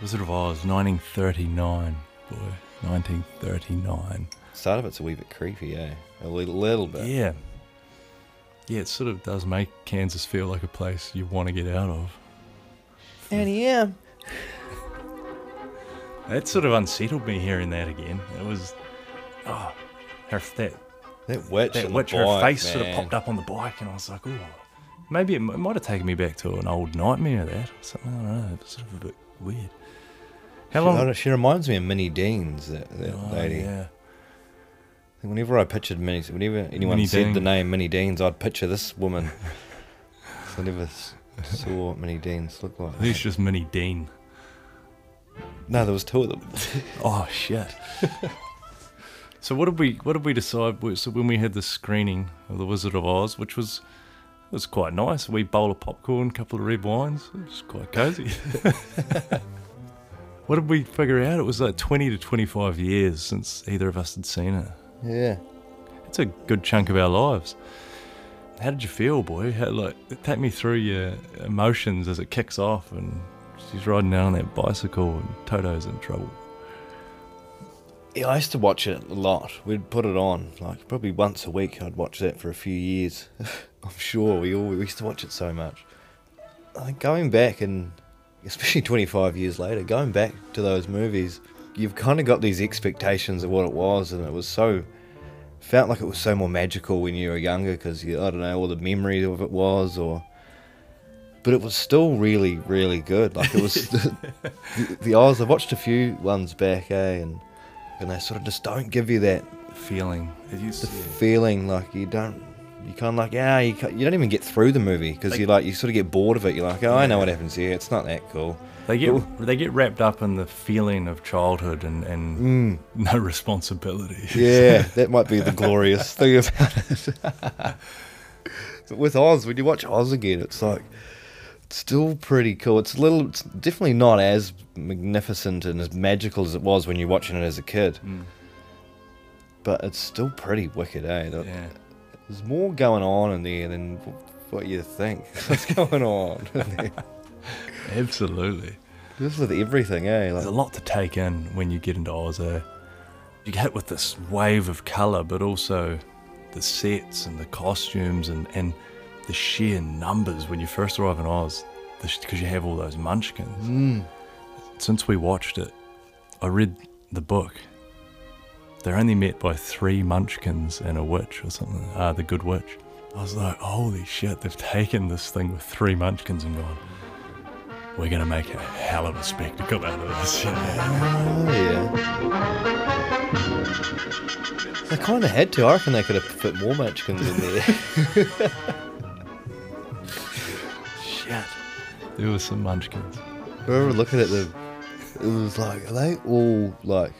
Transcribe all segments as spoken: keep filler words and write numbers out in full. Wizard of Oz, nineteen thirty-nine. Boy, nineteen thirty-nine. Start of it's a wee bit creepy, eh? A little, little bit. Yeah. Yeah, it sort of does make Kansas feel like a place you want to get out of. And yeah. That sort of unsettled me hearing that again. It was, oh, her, that, that witch, that witch her bike, face man. sort of popped up on the bike, and I was like, oh, maybe it, it might have taken me back to an old nightmare of that or something. I don't know, it was sort of a bit weird. How she, long? She reminds me of Minnie Deans, that, that oh, lady. Yeah. I think whenever I pictured Minnie, whenever anyone Minnie said Dean. the name Minnie Deans, I'd picture this woman. I never saw what Minnie Deans looked like. I think it's just Minnie Dean. No, there was two of them. Oh shit! So what did we what did we decide? So when we had the screening of The Wizard of Oz, which was it was quite nice, a wee bowl of popcorn, a couple of red wines, it was quite cozy. What did we figure out? It was like twenty to twenty-five years since either of us had seen it. Yeah, it's a good chunk of our lives. How did you feel, boy? How, like, take me through your emotions as it kicks off and. She's riding out on that bicycle and Toto's in trouble. Yeah, I used to watch it a lot. We'd put it on, like, probably once a week. I'd watch that for a few years. I'm sure we all we used to watch it so much. I think going back, and especially twenty-five years later, going back to those movies, you've kind of got these expectations of what it was, and it was so... felt like it was so more magical when you were younger because, you, I don't know, all the memory of it was, or... But it was still really, really good. Like it was the, the, the Oz. I watched a few ones back, eh, and and they sort of just don't give you that feeling. It used the to, yeah. feeling like you don't. You kind of like yeah. You you don't even get through the movie because like, you like you sort of get bored of it. You're like, oh, yeah. I know what happens here. It's not that cool. They get but, they get wrapped up in the feeling of childhood and and mm. no responsibility. Yeah, that might be the glorious thing about it. But with Oz, when you watch Oz again, it's like. Still pretty cool. It's a little, it's definitely not as magnificent and as magical as it was when you're watching it as a kid. Mm. But it's still pretty wicked, eh? Yeah. There's more going on in there than what you think. What's going on in there? Absolutely. Just with everything, eh? Like, there's a lot to take in when you get into Oz, eh? You get hit with this wave of colour, but also the sets and the costumes and... and the sheer numbers when you first arrive in Oz, because you have all those munchkins. Mm. Since we watched it, I read the book. They're only met by three munchkins and a witch or something, uh, the good witch. I was like, holy shit, they've taken this thing with three munchkins and gone, we're going to make a hell of a spectacle out of this. You know? Oh, yeah. They kind of had to. I reckon they could have put more munchkins in there. There were some munchkins. I remember looking at them. It was like, are they all like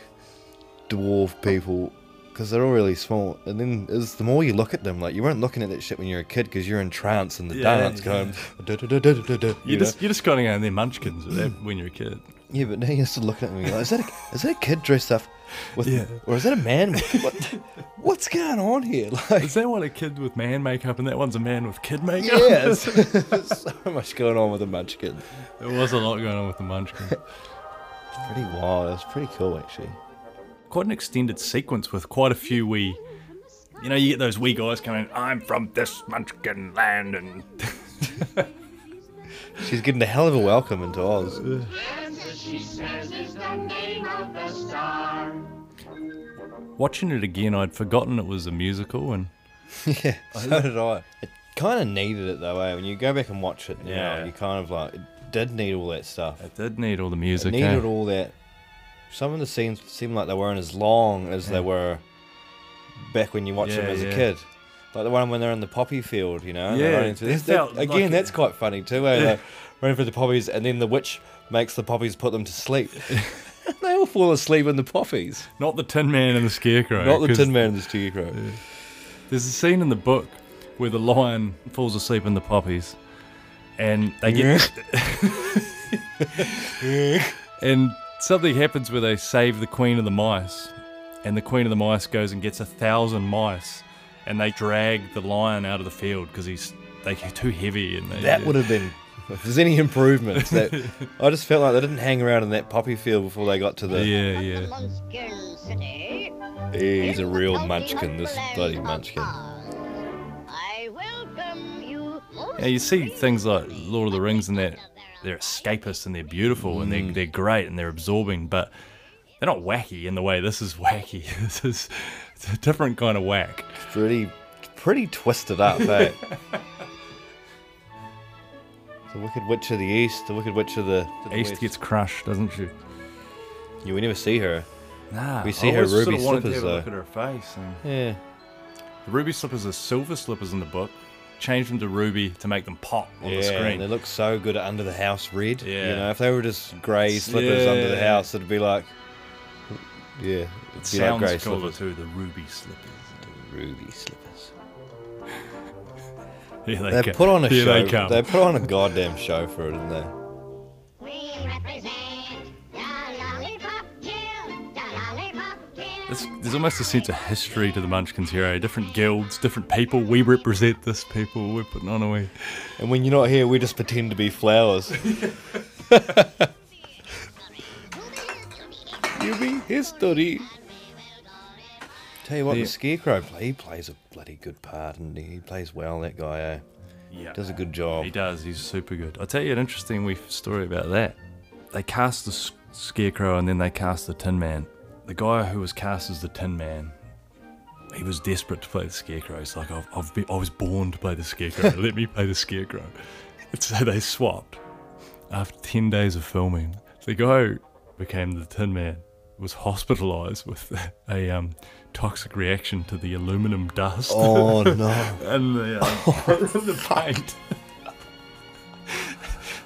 dwarf people? Because they're all really small. And then it's the more you look at them, like you weren't looking at that shit when you're a kid because you're in trance and the yeah, dance yeah. going. Da, da, da, da, da, da, you you're, just, you're just going on their munchkins when you're a kid. Yeah, but now you're still looking at them. And you're like, is that a, is that a kid dressed up with, yeah. or is that a man? With, what, what's going on here? Like, is that one a kid with man makeup and that one's a man with kid makeup? Yeah, there's so much going on with the munchkin. There was a lot going on with the munchkin. It's pretty wild. It was pretty cool, actually. Quite an extended sequence with quite a few wee, you know, you get those wee guys coming. I'm from this munchkin land, and she's getting a hell of a welcome into Oz. She says is the name of the star. Watching it again, I'd forgotten it was a musical, and yeah, so did I. It kind of needed it though, eh? When you go back and watch it now, yeah. you kind of like it did need all that stuff. It did need all the music. It needed eh? all that. Some of the scenes seemed like they weren't as long as yeah. they were back when you watched yeah, them as yeah. a kid. Like the one when they're in the poppy field, you know? Yeah. Into, that, that, again, like, that's quite funny too, eh? Yeah. Like, running for the poppies, and then the witch makes the poppies put them to sleep. They all fall asleep in the poppies. Not the Tin Man and the Scarecrow. Not the Tin Man and the Scarecrow. Yeah. There's a scene in the book where the lion falls asleep in the poppies, and they get... and something happens where they save the Queen of the Mice, and the Queen of the Mice goes and gets a thousand mice, and they drag the lion out of the field because he's they, he's too heavy. And they, that would have been... if there's any improvements. That I just felt like they didn't hang around in that poppy field before they got to the... Yeah, yeah. He's a real munchkin, this bloody munchkin. Yeah, you see things like Lord of the Rings and that, they're escapists and they're beautiful mm. and they're, they're great and they're absorbing, but they're not wacky in the way this is wacky. This is it's a different kind of whack. It's pretty, pretty twisted up, eh? The Wicked Witch of the East, the Wicked Witch of the, the East West. Gets crushed, doesn't she? Yeah, we never see her. Nah, we see I her ruby sort of slippers though. Look at her face. And yeah, the ruby slippers are silver slippers in the book. Change them to ruby to make them pop on yeah, the screen. Yeah, they look so good at under the house red. Yeah, you know, if they were just grey slippers yeah. under the house, it'd be like, yeah, it'd it be sounds like grey slippers too. The ruby slippers, the ruby slippers. Here they, they come. put on a Here show. They, come. they put on a goddamn show for it, didn't they? We represent the lollipop guild, the lollipop guild. It's, there's almost a sense of history to the Munchkins here. Eh? Different guilds, different people. We represent this people. We're putting on a way. And when you're not here, we just pretend to be flowers. You be history. Tell you what, yeah. the Scarecrow, he plays a bloody good part, and he plays well, that guy, eh? Yeah. Does a good job. He does, he's super good. I'll tell you an interesting wee story about that. They cast the Scarecrow and then they cast the Tin Man. The guy who was cast as the Tin Man, he was desperate to play the Scarecrow. He's like, I've, I've been, I was born to play the Scarecrow, let me play the Scarecrow. And so they swapped. After ten days of filming, the guy who became the Tin Man was hospitalised with a um, toxic reaction to the aluminum dust. Oh no! And the, uh, the paint.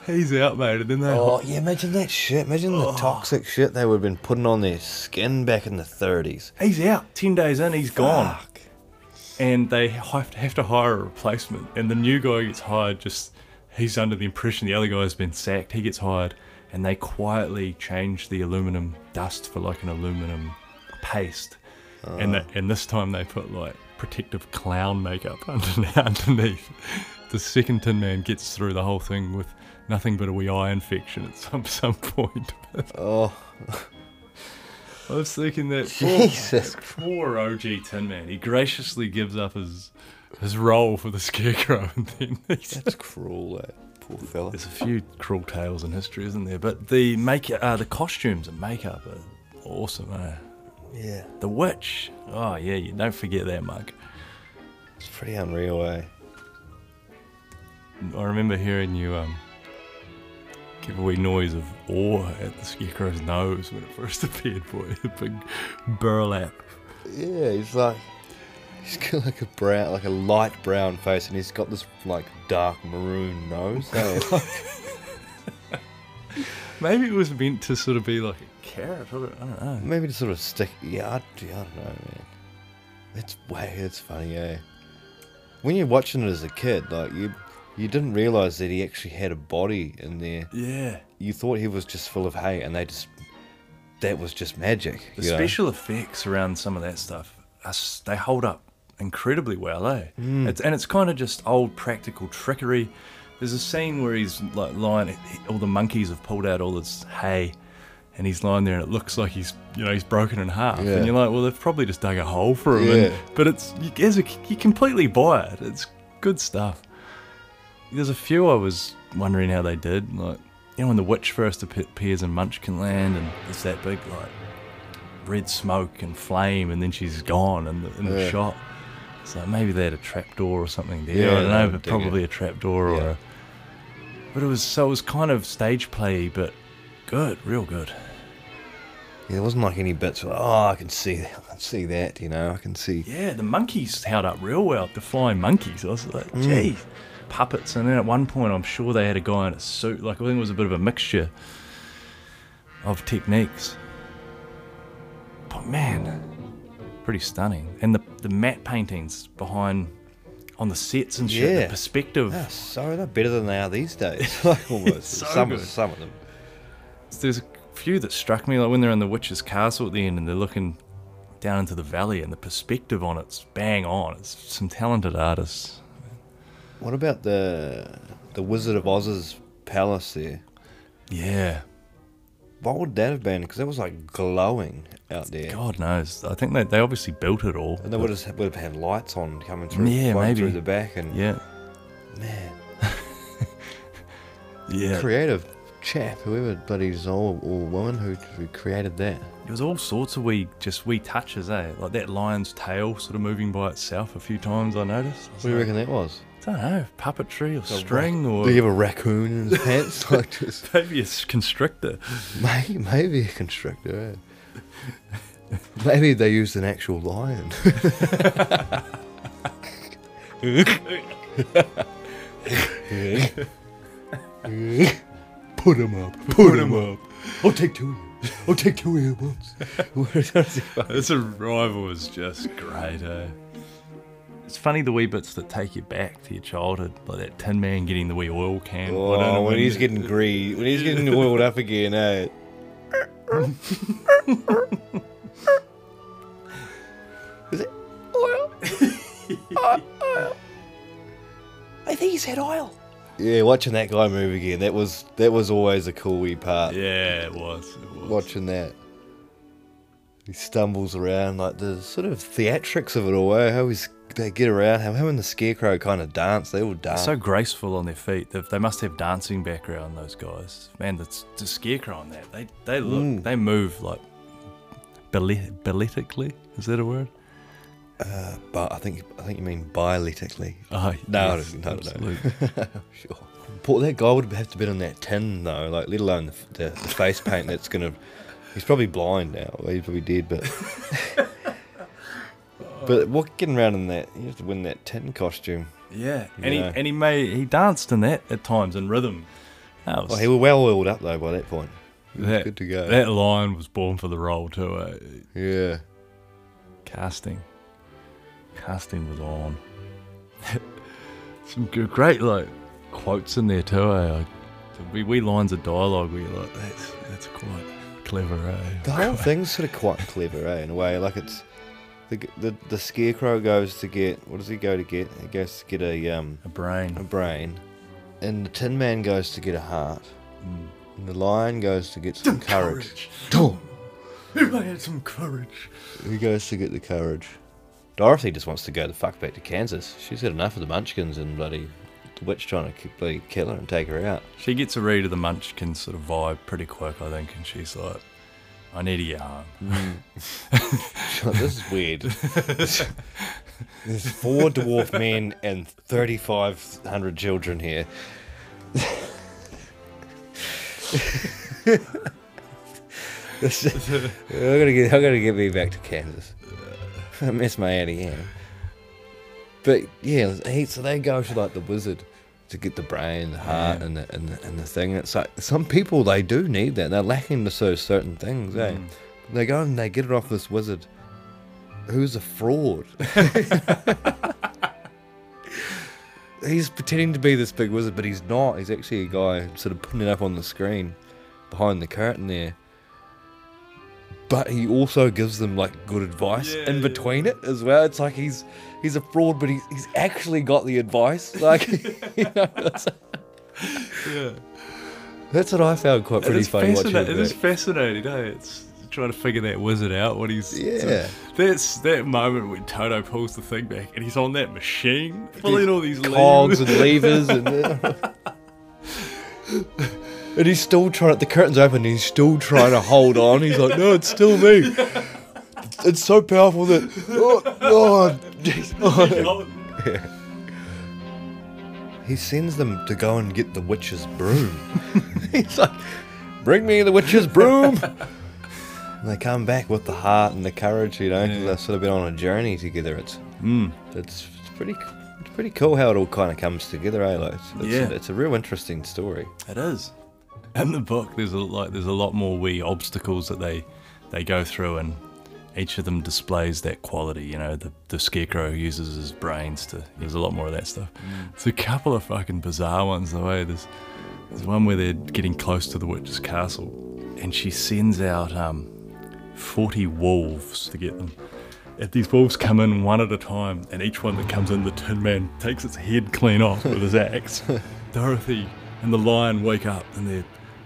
He's out, mate. Didn't they? Oh yeah, imagine that shit. Imagine oh. the toxic shit they would have been putting on their skin back in the thirties. He's out. Ten days in, he's Fuck. gone. And they have to hire a replacement. And the new guy gets hired. Just he's under the impression the other guy's been sacked. He gets hired. And they quietly changed the aluminum dust for like an aluminum paste. Oh. And that, and this time they put like protective clown makeup underneath, underneath. The second Tin Man gets through the whole thing with nothing but a wee eye infection at some some point. Oh. I was thinking that Jesus. Poor, poor O G Tin Man, he graciously gives up his his role for the Scarecrow. And then that's cruel, eh? Poor fella. There's a few cruel tales in history, isn't there? But the make, uh, the costumes and makeup are awesome, eh? Yeah. The witch. Oh, yeah, you don't forget that mug. It's pretty unreal, eh? I remember hearing you um, give a wee noise of awe at the Scarecrow's nose when it first appeared, boy. The big burlap. Yeah, he's like... He's got like a brown, like a light brown face, and he's got this like dark maroon nose. Maybe it was meant to sort of be like a carrot. I don't know. Maybe to sort of stick. Yeah, I, yeah, I don't know, man. It's way. It's funny, eh? When you're watching it as a kid, like you, you didn't realise that he actually had a body in there. Yeah. You thought he was just full of hay, and they just, that was just magic. The special know? effects around some of that stuff, us, they hold up incredibly well, eh? Mm. It's, and it's kind of just old practical trickery. There's a scene where he's like lying, he, all the monkeys have pulled out all this hay, and he's lying there, and it looks like he's, you know, he's broken in half. Yeah. And you're like, well, they've probably just dug a hole for him. Yeah. And, but it's you, as a, you completely buy it. It's good stuff. There's a few I was wondering how they did, like you know when the witch first appears in Munchkinland, and it's that big like red smoke and flame, and then she's gone in the, in the yeah. shot. So maybe they had a trapdoor or something there. Yeah, I don't know, but probably it. a trapdoor yeah. or a, but it was so it was kind of stage play, but good, real good. Yeah, there wasn't like any bits where, oh, I can see that, I can see that, you know, I can see. Yeah, the monkeys held up real well, the flying monkeys. I was like, geez, mm. puppets. And then at one point, I'm sure they had a guy in a suit. Like I think it was a bit of a mixture of techniques. But man, pretty stunning. And the the matte paintings behind on the sets and shit, yeah. the perspective. Yeah, so they're better than they are these days. Like almost so some good. some of them. There's a few that struck me, like when they're in the witch's castle at the end and they're looking down into the valley, and the perspective on it's bang on. It's some talented artists. What about the the Wizard of Oz's palace there. Yeah. What would that have been? Because it was like glowing out there. God knows. I think they they obviously built it all. And they would have would have had lights on coming through, yeah, maybe. through the back and yeah, man, yeah, creative chap, whoever buddy's or or woman who who created that. It was all sorts of wee just wee touches, eh? Like that lion's tail sort of moving by itself a few times. I noticed. I what do you like, reckon that was? I don't know, puppetry or string or... Do you have a raccoon in his pants? Like just... Maybe a constrictor. Maybe, maybe a constrictor, yeah. Maybe they used an actual lion. Put him up, put, put him up. up. I'll take two of you. I'll take two of you at once. This arrival is just great, eh? It's funny the wee bits that take you back to your childhood, like that Tin Man getting the wee oil can. Oh, I don't know when, when he's getting greased, when he's getting oiled up again, eh? Is it oil? Oh, oil? I think he said oil. Yeah, watching that guy move again, that was that was always a cool wee part. Yeah, it was. It was. Watching that. He stumbles around, like the sort of theatrics of it all, eh? How he's... They get around. Him and the Scarecrow kind of dance. They all dance. They're so graceful on their feet. They've, they must have dancing background. Those guys, man. The, the Scarecrow on that. They they look. Mm. They move like ballet, balletically. Is that a word? Uh, but I think I think you mean biletically. Oh, no, yes, no, no, no. Sure. Poor, that guy would have to be on that tin though. Like, let alone the, the, the face paint. That's gonna. He's probably blind now. Well, he's probably dead, but. But what getting around in that, he has to win that tin costume. Yeah, and he, and he made he danced in that at times in rhythm. That was, well, he was well oiled up though by that point. He that, was good to go. That lion was born for the role too. Eh? Yeah, casting, casting was on. Some good, great like quotes in there too. Eh? We we lines of dialogue we like that's that's quite clever. Eh? The whole thing's sort of quite clever, eh? In a way, like it's. The, the the Scarecrow goes to get... What does he go to get? He goes to get a... um A brain. A brain. And the Tin Man goes to get a heart. Mm. And the Lion goes to get some the courage. courage. Everybody had some courage. He goes to get the courage. Dorothy just wants to go the fuck back to Kansas. She's had enough of the Munchkins and bloody... The witch trying to bloody kill her and take her out. She gets a read of the Munchkin sort of vibe pretty quick, I think, and she's like... I need a yarn. Mm. This is weird. There's four dwarf men and thirty-five hundred children here. Just, I gotta get, I gotta get me back to Kansas. I miss my auntie Anne. But yeah, he, so they go to like the wizard. To get the brain, the heart, yeah. and, the, and the and the thing. It's like some people they do need that. They're lacking to so certain things. Eh? Mm. They go and they get it off this wizard, who's a fraud. He's pretending to be this big wizard, but he's not. He's actually a guy sort of putting it up on the screen, behind the curtain there. But he also gives them like good advice yeah, in between yeah. it as well. It's like he's he's a fraud, but he's he's actually got the advice. Like, you know, that's, yeah. That's what I found quite pretty funny watching it. It is fascinating, eh? It's trying to figure that wizard out. What he's yeah. That's that moment when Toto pulls the thing back and he's on that machine pulling all these cogs and levers and. Uh, And he's still trying, the curtain's open, and he's still trying to hold on. He's like, no, it's still me. It's so powerful that, oh, oh, geez, oh. Yeah. He sends them to go and get the witch's broom. He's like, bring me the witch's broom. And they come back with the heart and the courage, you know, because yeah. they've sort of been on a journey together. It's, mm. it's, it's pretty cool. It's pretty cool how it all kind of comes together, eh? Like, it's, yeah. it's a real interesting story. It is. In the book, there's a, like there's a lot more wee obstacles that they they go through, and each of them displays that quality. You know, the the Scarecrow uses his brains to. There's a lot more of that stuff. Mm. There's a couple of fucking bizarre ones though. Eh? There's there's one where they're getting close to the witch's castle, and she sends out um forty wolves to get them. And these wolves come in one at a time, and each one that comes in, the Tin Man takes its head clean off with his axe. Dorothy and the lion wake up and they're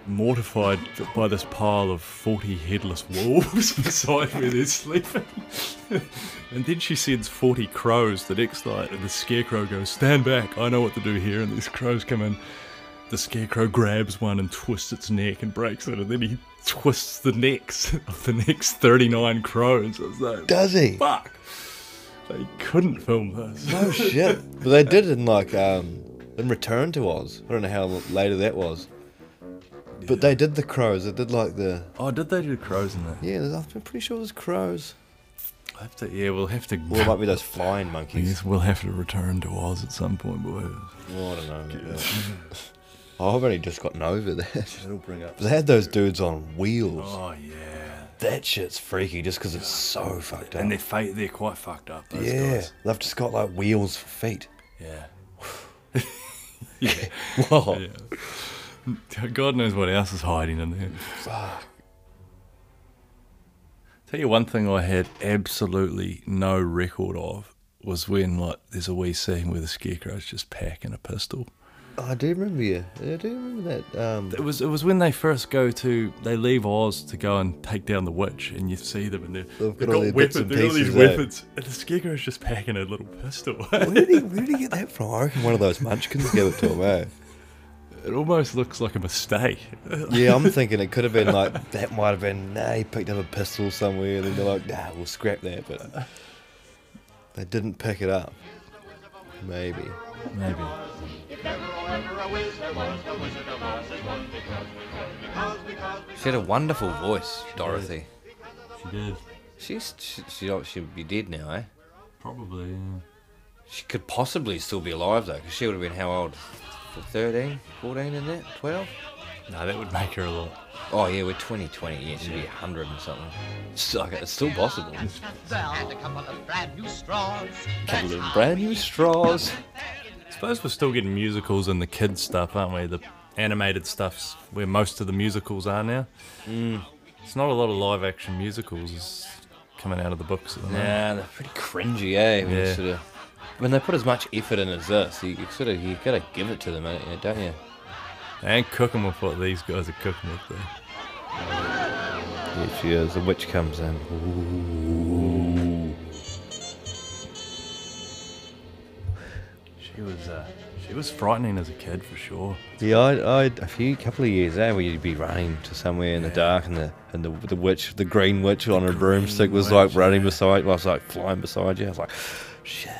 mortified by this pile of forty headless wolves beside where they're sleeping. And then she sends forty crows the next night, and the scarecrow goes, "Stand back, I know what to do here," and these crows come in. The scarecrow grabs one and twists its neck and breaks it, and then he twists the necks of the next thirty-nine crows. I was like, does he? Fuck. They couldn't film this. No shit. But they did in like, um, in Return to Oz. I don't know how later that was. Yeah. But they did the crows. They did like the... Oh, did they do the crows in there? Yeah, I'm pretty sure it was crows. I have to, yeah, we'll have to... Well, it might be those flying monkeys. Yes, we'll have to return to Oz at some point, boys. Well, I don't know. Yeah. I've only just gotten over that. It'll bring up... They had those dudes on wheels. Oh, yeah. That shit's freaky just because it's so fucked up. And they're, fa they're quite fucked up, those yeah, guys. They've just got, like, wheels for feet. Yeah. Yeah. Wow. Yeah. God knows what else is hiding in there. Fuck. Tell you one thing I had absolutely no record of was when, like, there's a wee scene where the scarecrow's just packing a pistol. Oh, I do remember you. I do remember that. Um, it was it was when they first go to they leave Oz to go and take down the witch, and you see them, and they've got, they've got all weapons. They've got all these weapons, out. And the scarecrow's just packing a little pistol. Where did he Where did he get that from? I reckon one of those munchkins gave it to him. Eh? It almost looks like a mistake. Yeah, I'm thinking it could have been like that. Might have been nah. He picked up a pistol somewhere, and then they're like, nah, we'll scrap that. But they didn't pick it up. Maybe. Maybe. She had a wonderful voice, Dorothy. She did. She's she she she'd be dead now, eh? Probably. Yeah. She could possibly still be alive though, because she would have been how old? Thirteen, fourteen, in that? Twelve? No, that would make her a lot. Oh yeah, we're twenty twenty. Yeah, she'd yeah. be a hundred and something. It's, like, it's still possible. And a couple of brand new straws. Couple of brand new straws. I suppose we're still getting musicals and the kids stuff, aren't we? The animated stuff's where most of the musicals are now. Mm. It's not a lot of live action musicals coming out of the books at the moment. Yeah, they're pretty cringy, eh? When, yeah. sort of, when they put as much effort in as this, you, you sort of you gotta give it to them, don't you? They ain't cooking with what these guys are cooking with, though. Yeah, she is. The witch comes in. Ooh. She was, uh, she was frightening as a kid for sure. Yeah, I, I a few couple of years there where you'd be running to somewhere in yeah. the dark, and the and the the witch, the green witch the on a broomstick was witch, like running yeah. beside, well, I was like flying beside you. I was like, shit,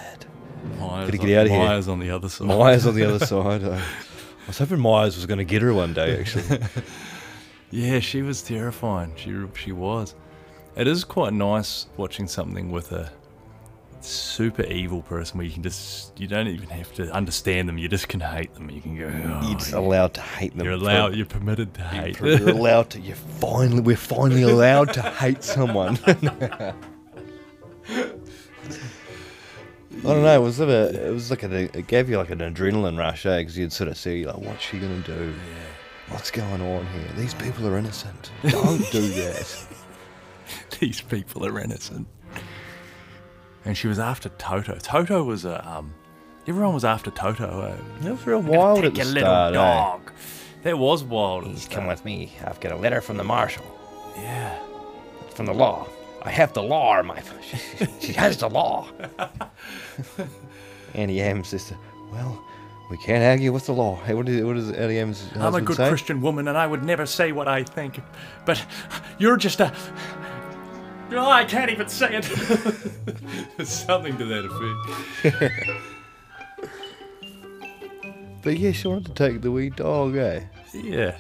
Myers gotta get on, out of here. Myers on the other side. Myers on the other side. I was hoping Myers was going to get her one day, actually. Yeah, she was terrifying. She she was. It is quite nice watching something with her. Super evil person where you can just you don't even have to understand them, you just can hate them. You can go oh, you're just yeah. allowed to hate them. You're allowed you're permitted to hate them. You're allowed to you finally we're finally allowed to hate someone. I don't know, it was a bit, it was like a, it gave you like an adrenaline rush, eh? Because you'd sort of see like what's she gonna do? Yeah. What's going on here? These people are innocent. Don't do that. These people are innocent. And she was after Toto. Toto was a... Um, everyone was after Toto. Eh? For a while at the start, little dog. Eh? That was wild. He's come with me. I've got a letter from the marshal. Yeah. From the law. I have the law in my... She, she has the law. Andy Adams says, well, we can't argue with the law. Hey, what, is, what does Andy Adams' husband say? I'm a good say? Christian woman, and I would never say what I think. But you're just a... Oh, I can't even say it. There's something to that effect. But yeah, she wanted to take the wee dog, eh? Yeah.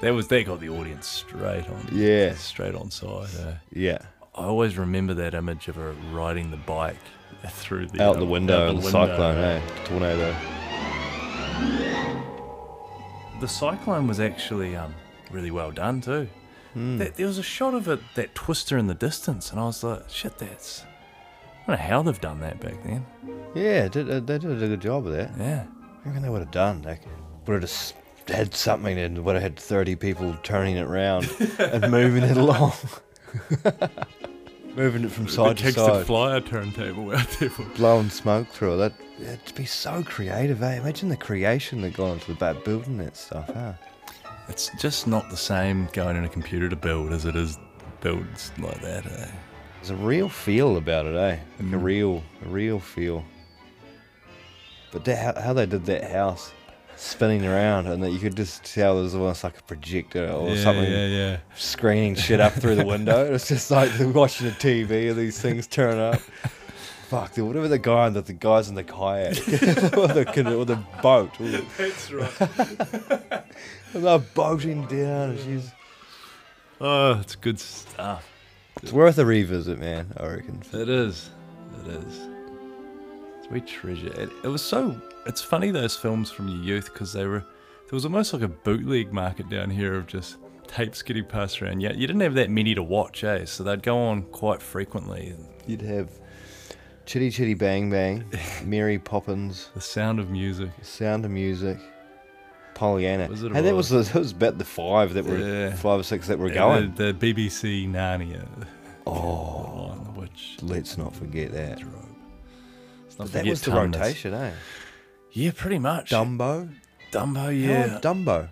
That was that got the audience straight on. Yeah. Straight on side, eh? Yeah. I always remember that image of her riding the bike through the out the window and the cyclone, eh? Tornado. The cyclone was actually um really well done too. Mm. That, there was a shot of it, that twister in the distance, and I was like, shit, that's... I don't know how they've done that back then. Yeah, did, uh, they did a good job of that. Yeah. I reckon they would have done, like, would have just had something and would have had thirty people turning it round and moving it along. Moving it from side it to side. It takes the flyer turntable out there. Blowing smoke through it. That, it'd be so creative, eh? Imagine the creation that gone into the back building that stuff, huh? It's just not the same going in a computer to build as it is builds like that, eh? There's a real feel about it, eh? Like mm. a real, a real feel. But that, how, how they did that house spinning around, and that you could just tell there was almost like a projector or yeah, something yeah, yeah. screening shit up through the window. It's just like they're watching the T V and these things turn up. Fuck, dude, whatever the guy the, the guys in the kayak or, the, or the boat. That's right. And they're boating down. And she's... Oh, it's good stuff. It's worth a revisit, man, I reckon. It is. It is. We treasure it. It was so. It's funny those films from your youth because they were. There was almost like a bootleg market down here of just tapes getting passed around. Yeah, you didn't have that many to watch, eh? So they'd go on quite frequently. You'd have Chitty Chitty Bang Bang, Mary Poppins, The Sound of Music, The Sound of Music, Pollyanna. Wizard of Oz. Hey, that was that was about the five that were yeah. five or six that were yeah, going. The, the B B C Narnia. Oh, the Lion, the Witch. Let's not forget that. But that was the rotation, eh? Yeah, pretty much. Dumbo? Dumbo, yeah. Dumbo?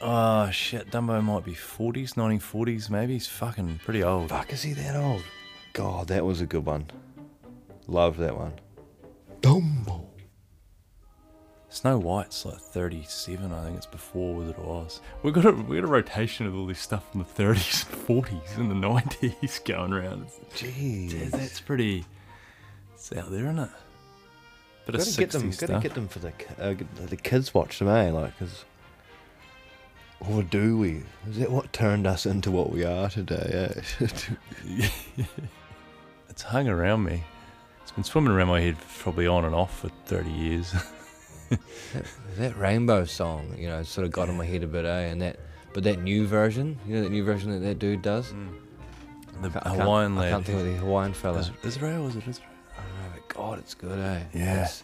Oh, shit. Dumbo might be forties, nineteen forties, maybe. He's fucking pretty old. Fuck, is he that old? God, that was a good one. Love that one. Dumbo. Snow White's like thirty-seven, I think it's before Wizard of Oz. We've got, a, we've got a rotation of all this stuff from the thirties, forties, and the nineties going around. Jeez. Dude, that's pretty... It's out there, isn't it? But it's got to get them for the uh, the kids watch them, eh? Like, cause, or do we? Is that what turned us into what we are today? Eh? It's hung around me. It's been swimming around my head probably on and off for thirty years. that, that Rainbow song, you know, sort of got in my head a bit, eh? And that, but that new version, you know, that new version that that dude does. Mm. The Hawaiian lad. I can't think of the Hawaiian fella. Is, Israel was it Israel? God, it's good, eh? Yeah. It's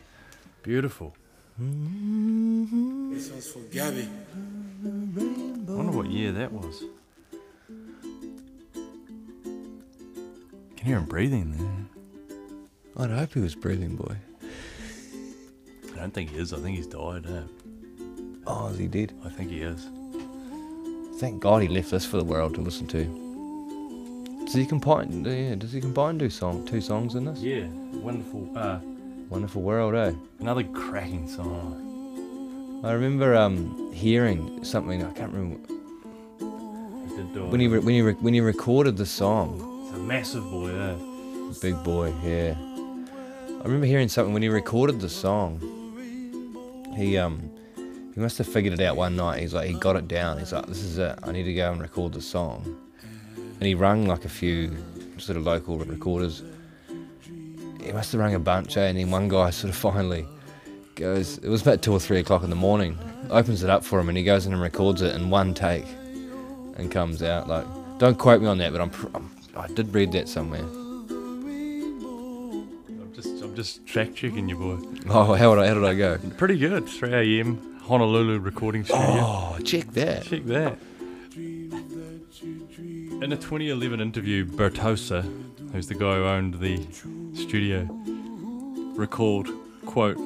beautiful. This one's for Gabby. I wonder what year that was. Can hear him breathing there. I'd hope he was breathing, boy. I don't think he is. I think he's died, eh? Oh, is he dead? I think he is. Thank God he left this for the world to listen to. Does he combine? Yeah, does he combine two song, two songs in this? Yeah, wonderful, uh, wonderful world, eh? Another cracking song. I remember um, hearing something. I can't remember when he re when he re when he recorded the song. It's a massive boy, eh? Big boy, yeah. I remember hearing something when he recorded the song. He um he must have figured it out one night. He's like he got it down. He's like, this is it. I need to go and record the song. And he rung like a few sort of local recorders. He must have rung a bunch, eh? And then one guy sort of finally goes, it was about two or three o'clock in the morning, opens it up for him and he goes in and records it in one take and comes out like, don't quote me on that, but I'm, I'm I did read that somewhere. I'm just I'm just track checking you, boy. Oh, how did I, how did I go? Pretty good. three A M Honolulu recording studio. Oh, check that. Check that. In a twenty eleven interview, Bertosa, who's the guy who owned the studio, recalled, quote,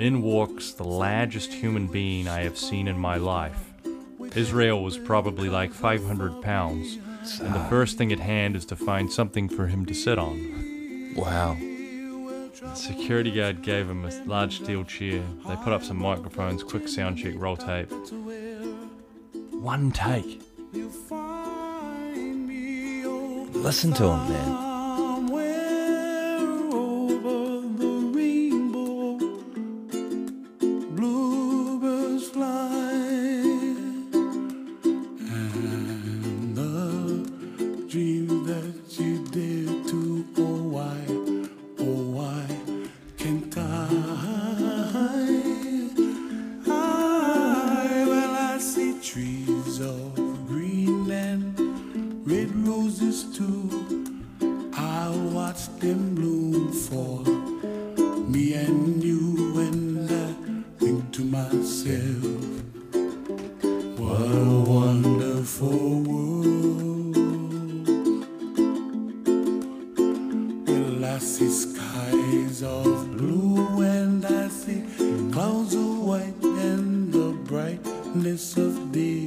"In walks the largest human being I have seen in my life. Israel was probably like five hundred pounds, and the first thing at hand is to find something for him to sit on." Wow. The security guard gave him a large steel chair. They put up some microphones, quick sound check, roll tape. One take. Listen to him, man. What a wonderful world. I see skies of blue and I see clouds of white and the brightness of day.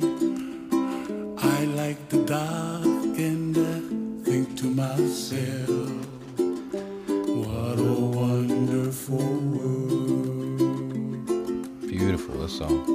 I like the dark and I think to myself, what a wonderful world. Beautiful, this song.